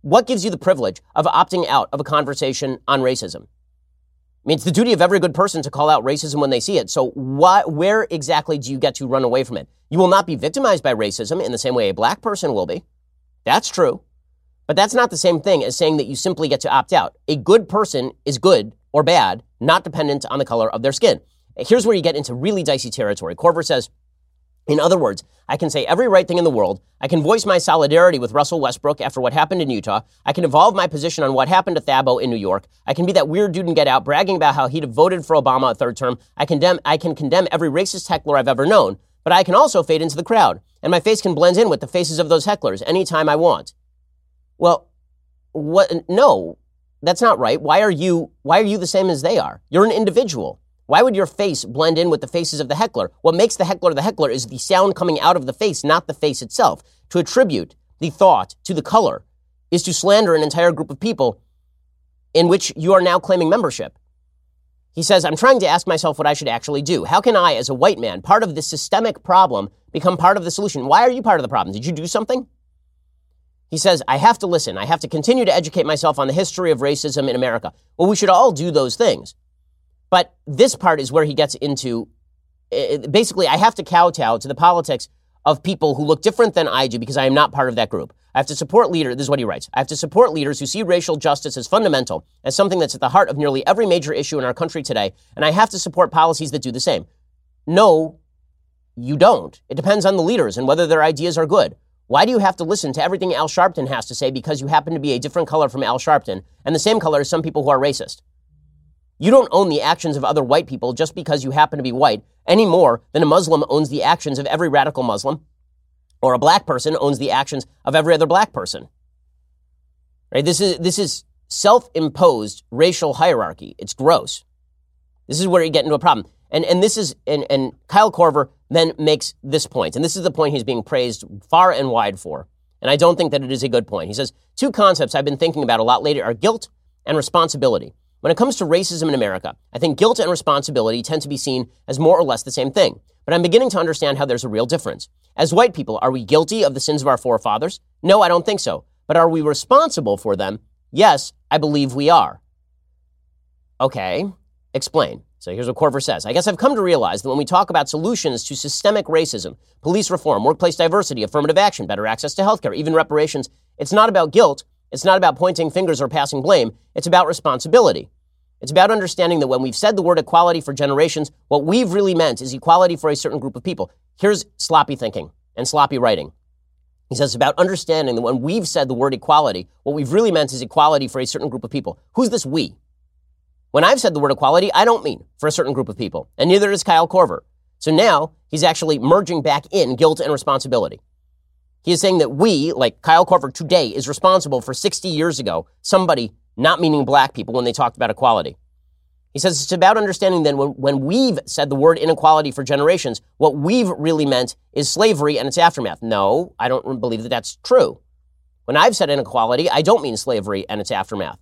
What gives you the privilege of opting out of a conversation on racism? I mean, it's the duty of every good person to call out racism when they see it. So why, where exactly do you get to run away from it? You will not be victimized by racism in the same way a black person will be. That's true. But that's not the same thing as saying that you simply get to opt out. A good person is good or bad, not dependent on the color of their skin. Here's where you get into really dicey territory. Korver says, in other words, I can say every right thing in the world. I can voice my solidarity with Russell Westbrook after what happened in Utah. I can evolve my position on what happened to Thabo in New York. I can be that weird dude in Get Out bragging about how he'd have voted for Obama a third term. I condemn, I can condemn every racist heckler I've ever known, but I can also fade into the crowd, and my face can blend in with the faces of those hecklers anytime I want. Well, what? No, that's not right. Why are you? Why are you the same as they are? You're an individual. Why would your face blend in with the faces of the heckler? What makes the heckler the heckler is the sound coming out of the face, not the face itself. To attribute the thought to the color is to slander an entire group of people in which you are now claiming membership. He says, I'm trying to ask myself what I should actually do. How can I, as a white man, part of this systemic problem, become part of the solution? Why are you part of the problem? Did you do something? He says, I have to listen. I have to continue to educate myself on the history of racism in America. Well, we should all do those things. But this part is where he gets into, basically, I have to kowtow to the politics of people who look different than I do because I am not part of that group. I have to support leaders, this is what he writes, I have to support leaders who see racial justice as fundamental, as something that's at the heart of nearly every major issue in our country today, and I have to support policies that do the same. No, you don't. It depends on the leaders and whether their ideas are good. Why do you have to listen to everything Al Sharpton has to say because you happen to be a different color from Al Sharpton and the same color as some people who are racist? You don't own the actions of other white people just because you happen to be white any more than a Muslim owns the actions of every radical Muslim or a black person owns the actions of every other black person. Right? This is this is self-imposed racial hierarchy. It's gross. This is where you get into a problem. And and this is and, and Kyle Korver then makes this point, and this is the point he's being praised far and wide for. And I don't think that it is a good point. He says, two concepts I've been thinking about a lot lately are guilt and responsibility. When it comes to racism in America, I think guilt and responsibility tend to be seen as more or less the same thing. But I'm beginning to understand how there's a real difference. As white people, are we guilty of the sins of our forefathers? No, I don't think so. But are we responsible for them? Yes, I believe we are. Okay, explain. So here's what Korver says. I guess I've come to realize that when we talk about solutions to systemic racism, police reform, workplace diversity, affirmative action, better access to healthcare, even reparations, it's not about guilt. It's not about pointing fingers or passing blame. It's about responsibility. It's about understanding that when we've said the word equality for generations, what we've really meant is equality for a certain group of people. Here's sloppy thinking and sloppy writing. He says it's about understanding that when we've said the word equality, what we've really meant is equality for a certain group of people. Who's this we? When I've said the word equality, I don't mean for a certain group of people, and neither does Kyle Korver. So now he's actually merging back in guilt and responsibility. He is saying that we, like Kyle Korver today, is responsible for sixty years ago, somebody not meaning black people when they talked about equality. He says it's about understanding then when, when we've said the word inequality for generations, what we've really meant is slavery and its aftermath. No, I don't believe that that's true. When I've said inequality, I don't mean slavery and its aftermath.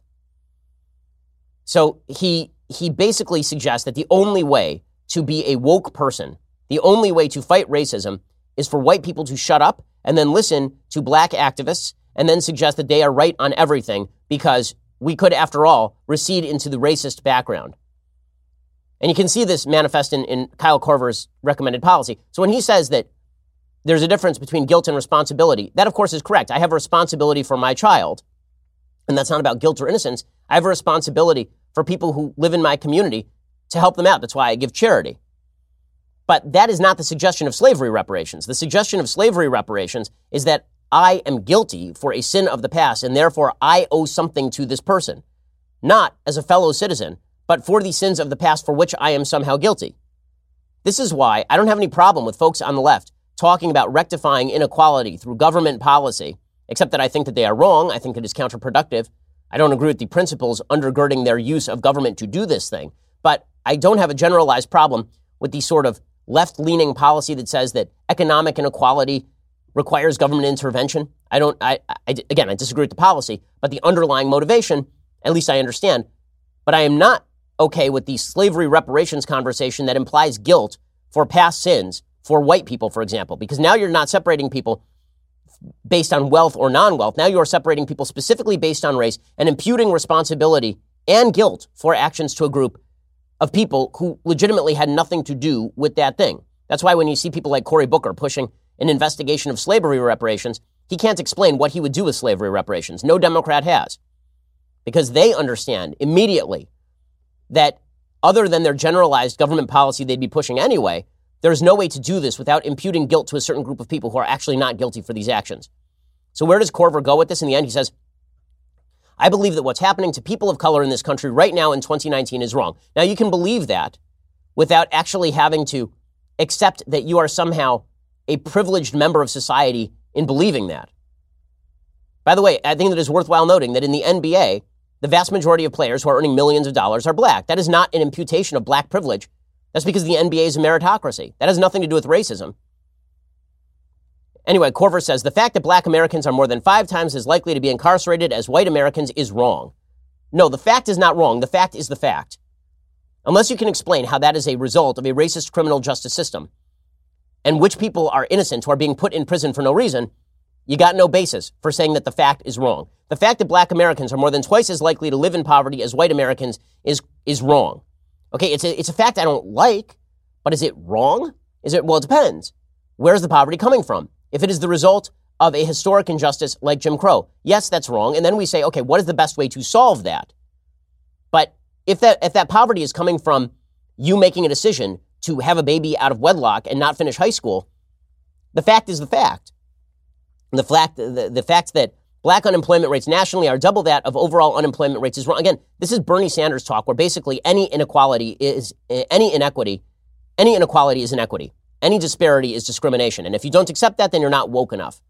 So he he basically suggests that the only way to be a woke person, the only way to fight racism is for white people to shut up and then listen to black activists and then suggest that they are right on everything because we could, after all, recede into the racist background. And you can see this manifest in, in Kyle Korver's recommended policy. So when he says that there's a difference between guilt and responsibility, that, of course, is correct. I have a responsibility for my child, and that's not about guilt or innocence. I have a responsibility for people who live in my community to help them out. That's why I give charity. But that is not the suggestion of slavery reparations. The suggestion of slavery reparations is that I am guilty for a sin of the past, and therefore I owe something to this person, not as a fellow citizen, but for the sins of the past for which I am somehow guilty. This is why I don't have any problem with folks on the left talking about rectifying inequality through government policy, except that I think that they are wrong. I think it is counterproductive. I don't agree with the principles undergirding their use of government to do this thing, but I don't have a generalized problem with the sort of left-leaning policy that says that economic inequality requires government intervention. I don't, I, I, again, I disagree with the policy, but the underlying motivation, at least I understand. But I am not okay with the slavery reparations conversation that implies guilt for past sins for white people, for example, because now you're not separating people based on wealth or non-wealth. Now you're separating people specifically based on race and imputing responsibility and guilt for actions to a group of people who legitimately had nothing to do with that thing. That's why when you see people like Cory Booker pushing an investigation of slavery reparations, he can't explain what he would do with slavery reparations. No Democrat has, because they understand immediately that other than their generalized government policy they'd be pushing anyway, there is no way to do this without imputing guilt to a certain group of people who are actually not guilty for these actions. So where does Korver go with this? In the end, he says, I believe that what's happening to people of color in this country right now in twenty nineteen is wrong. Now, you can believe that without actually having to accept that you are somehow a privileged member of society in believing that. By the way, I think that it's worthwhile noting that in the N B A, the vast majority of players who are earning millions of dollars are black. That is not an imputation of black privilege. That's because the N B A is a meritocracy. That has nothing to do with racism. Anyway, Korver says, the fact that black Americans are more than five times as likely to be incarcerated as white Americans is wrong. No, the fact is not wrong. The fact is the fact. Unless you can explain how that is a result of a racist criminal justice system and which people are innocent who are being put in prison for no reason, you got no basis for saying that the fact is wrong. The fact that black Americans are more than twice as likely to live in poverty as white Americans is is wrong. Okay, it's a, it's a fact I don't like, but is it wrong? Is it? Well, it depends. Where's the poverty coming from? If it is the result of a historic injustice like Jim Crow, yes, that's wrong. And then we say, okay, what is the best way to solve that? But if that if that poverty is coming from you making a decision to have a baby out of wedlock and not finish high school, the fact is the fact. The fact the, the fact that black unemployment rates nationally are double that of overall unemployment rates is wrong. Again, this is Bernie Sanders talk, where basically any inequality is any inequity, any inequality is inequity. Any disparity is discrimination. And if you don't accept that, then you're not woke enough.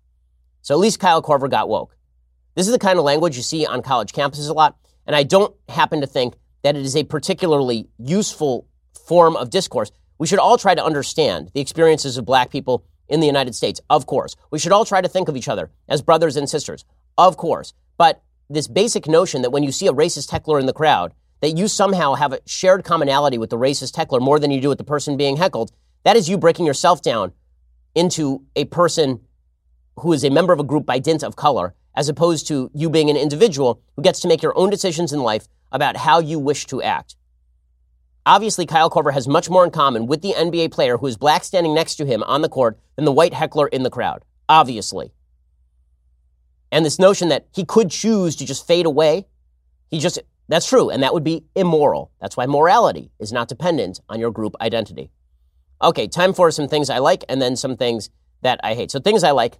So at least Kyle Korver got woke. This is the kind of language you see on college campuses a lot. And I don't happen to think that it is a particularly useful form of discourse. We should all try to understand the experiences of black people in the United States. Of course, we should all try to think of each other as brothers and sisters. Of course. But this basic notion that when you see a racist heckler in the crowd, that you somehow have a shared commonality with the racist heckler more than you do with the person being heckled, that is you breaking yourself down into a person who is a member of a group by dint of color, as opposed to you being an individual who gets to make your own decisions in life about how you wish to act. Obviously, Kyle Korver has much more in common with the N B A player who is black standing next to him on the court than the white heckler in the crowd, obviously. And this notion that he could choose to just fade away, he just, that's true, and that would be immoral. That's why morality is not dependent on your group identity. Okay, time for some things I like and then some things that I hate. So things I like,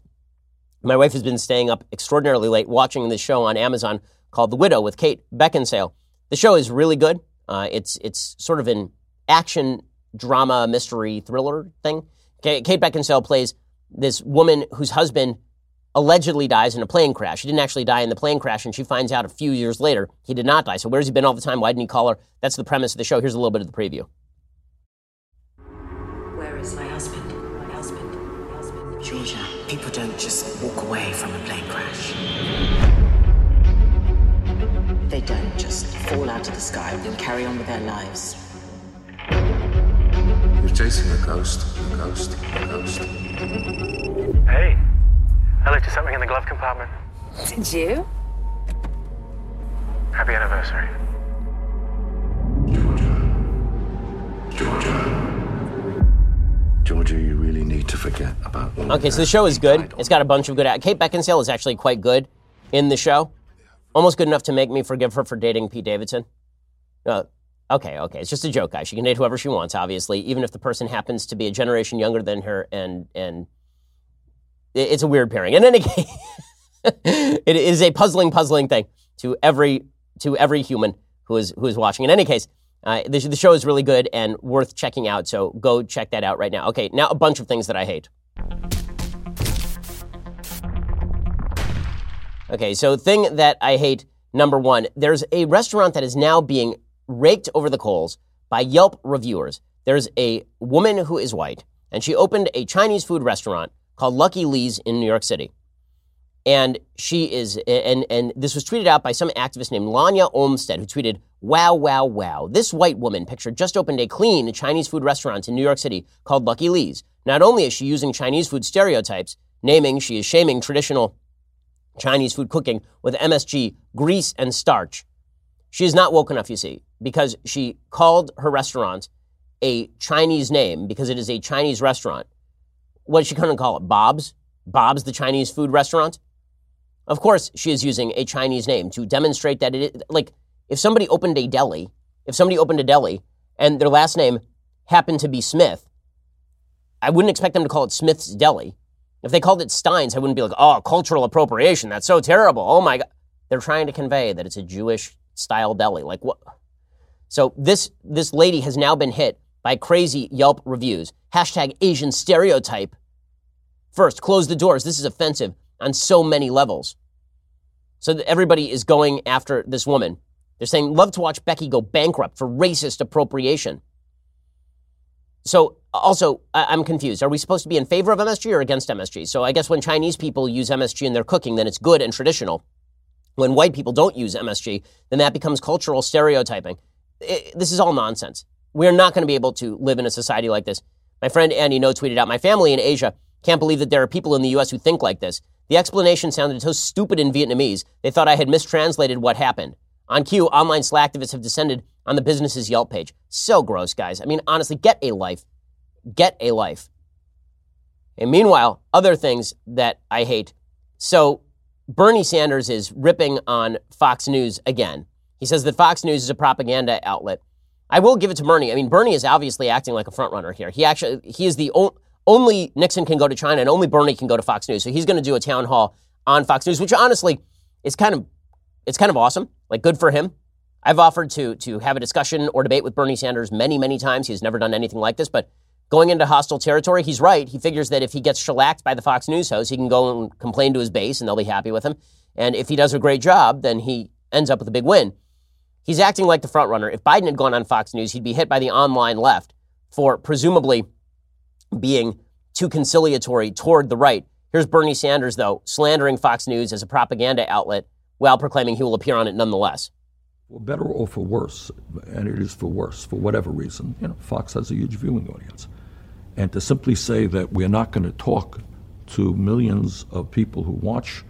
my wife has been staying up extraordinarily late watching this show on Amazon called The Widow with Kate Beckinsale. The show is really good. Uh, it's it's sort of an action, drama, mystery, thriller thing. Kate Beckinsale plays this woman whose husband allegedly dies in a plane crash. He didn't actually die in the plane crash, and she finds out a few years later he did not die. So where's he been all the time? Why didn't he call her? That's the premise of the show. Here's a little bit of the preview. Where is my husband? My husband? My husband? Georgia, people don't just walk away from a plane crash. They don't just fall out of the sky and carry on with their lives. We're chasing a ghost, a ghost, a ghost. Hey. I looked at something in the glove compartment. Did you? Happy anniversary. Georgia. Georgia. Georgia, you really need to forget about... Okay, so the show is good. It's got a bunch of good... Kate Beckinsale is actually quite good in the show. Almost good enough to make me forgive her for dating Pete Davidson. Uh, okay, okay. It's just a joke, guys. She can date whoever she wants, obviously, even if the person happens to be a generation younger than her and... and it's a weird pairing. In any case, it is a puzzling, puzzling thing to every to every human who is who is watching. In any case, uh, the, the show is really good and worth checking out. So go check that out right now. Okay, now a bunch of things that I hate. Okay, so thing that I hate, number one, there's a restaurant that is now being raked over the coals by Yelp reviewers. There's a woman who is white, and she opened a Chinese food restaurant called Lucky Lee's in New York City. And she is, and and this was tweeted out by some activist named Lanya Olmstead, who tweeted, wow, wow, wow. This white woman pictured just opened a clean Chinese food restaurant in New York City called Lucky Lee's. Not only is she using Chinese food stereotypes, naming, she is shaming traditional Chinese food cooking with M S G, grease, and starch. She is not woke enough, you see, because she called her restaurant a Chinese name because it is a Chinese restaurant. What did she come and call it? Bob's? Bob's, the Chinese food restaurant? Of course, she is using a Chinese name to demonstrate that it is, like, if somebody opened a deli, if somebody opened a deli and their last name happened to be Smith, I wouldn't expect them to call it Smith's Deli. If they called it Stein's, I wouldn't be like, oh, cultural appropriation. That's so terrible. Oh, my God. They're trying to convey that it's a Jewish-style deli. Like, what? So this this lady has now been hit by crazy Yelp reviews. Hashtag Asian stereotype. First, close the doors. This is offensive on so many levels. So that everybody is going after this woman. They're saying, love to watch Becky go bankrupt for racist appropriation. So also, I- I'm confused. Are we supposed to be in favor of M S G or against M S G? So I guess when Chinese people use M S G in their cooking, then it's good and traditional. When white people don't use M S G, then that becomes cultural stereotyping. It- this is all nonsense. We're not going to be able to live in a society like this. My friend Andy No tweeted out, my family in Asia can't believe that there are people in the U S who think like this. The explanation sounded so stupid in Vietnamese, they thought I had mistranslated what happened. On cue, online slacktivists have descended on the business's Yelp page. So gross, guys. I mean, honestly, get a life. Get a life. And meanwhile, other things that I hate. So Bernie Sanders is ripping on Fox News again. He says that Fox News is a propaganda outlet. I will give it to Bernie. I mean, Bernie is obviously acting like a frontrunner here. He actually, he is the o- only Nixon can go to China and only Bernie can go to Fox News. So he's going to do a town hall on Fox News, which honestly is kind of, it's kind of awesome. Like, good for him. I've offered to, to have a discussion or debate with Bernie Sanders many, many times. He's never done anything like this, but going into hostile territory, he's right. He figures that if he gets shellacked by the Fox News host, he can go and complain to his base and they'll be happy with him. And if he does a great job, then he ends up with a big win. He's acting like the frontrunner. If Biden had gone on Fox News, he'd be hit by the online left for presumably being too conciliatory toward the right. Here's Bernie Sanders, though, slandering Fox News as a propaganda outlet while proclaiming he will appear on it nonetheless. For better or for worse, and it is for worse, for whatever reason, you know, Fox has a huge viewing audience. And to simply say that we're not going to talk to millions of people who watch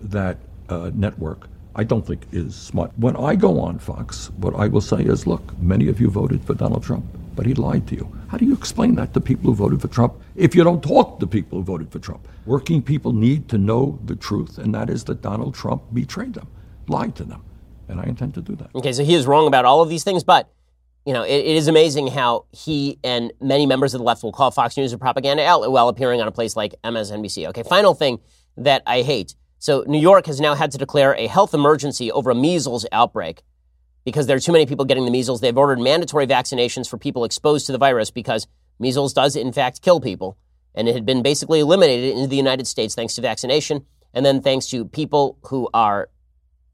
that uh, network, I don't think is smart. When I go on Fox, what I will say is, look, many of you voted for Donald Trump, but he lied to you. How do you explain that to people who voted for Trump if you don't talk to people who voted for Trump? Working people need to know the truth, and that is that Donald Trump betrayed them, lied to them, and I intend to do that. Okay, so he is wrong about all of these things, but, you know, it, it is amazing how he and many members of the left will call Fox News a propaganda outlet while appearing on a place like M S N B C. Okay, final thing that I hate. So New York has now had to declare a health emergency over a measles outbreak because there are too many people getting the measles. They've ordered mandatory vaccinations for people exposed to the virus because measles does, in fact, kill people. and it had been basically eliminated in the United States thanks to vaccination, and then thanks to people who are,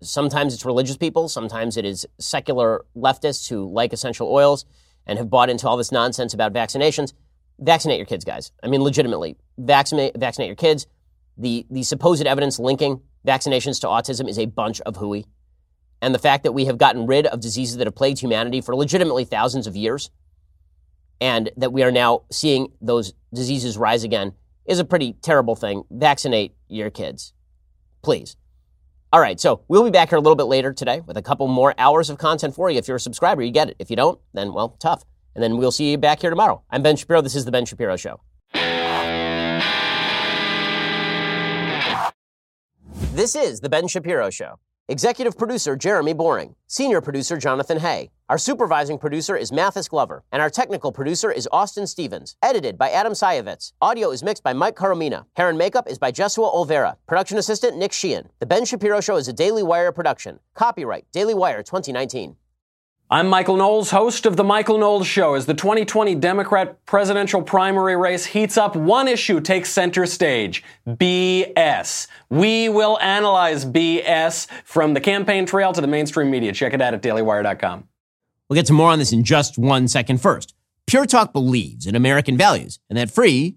sometimes it's religious people, sometimes it is secular leftists who like essential oils and have bought into all this nonsense about vaccinations. Vaccinate your kids, guys. I mean, legitimately, vaccinate vaccinate your kids. The the supposed evidence linking vaccinations to autism is a bunch of hooey. And the fact that we have gotten rid of diseases that have plagued humanity for legitimately thousands of years, and that we are now seeing those diseases rise again, is a pretty terrible thing. Vaccinate your kids, please. All right, so we'll be back here a little bit later today with a couple more hours of content for you. If you're a subscriber, you get it. If you don't, then, well, tough. And then we'll see you back here tomorrow. I'm Ben Shapiro. This is The Ben Shapiro Show. This is The Ben Shapiro Show. Executive producer Jeremy Boring. Senior producer Jonathan Hay. Our supervising producer is Mathis Glover. And our technical producer is Austin Stevens. Edited by Adam Sayevitz. Audio is mixed by Mike Caromina. Hair and makeup is by Jesua Olvera. Production assistant Nick Sheehan. The Ben Shapiro Show is a Daily Wire production. Copyright Daily Wire twenty nineteen. I'm Michael Knowles, host of The Michael Knowles Show. As the twenty twenty Democrat presidential primary race heats up, one issue takes center stage: B S. We will analyze B S from the campaign trail to the mainstream media. Check it out at daily wire dot com. We'll get to more on this in just one second. First, Pure Talk believes in American values, and that free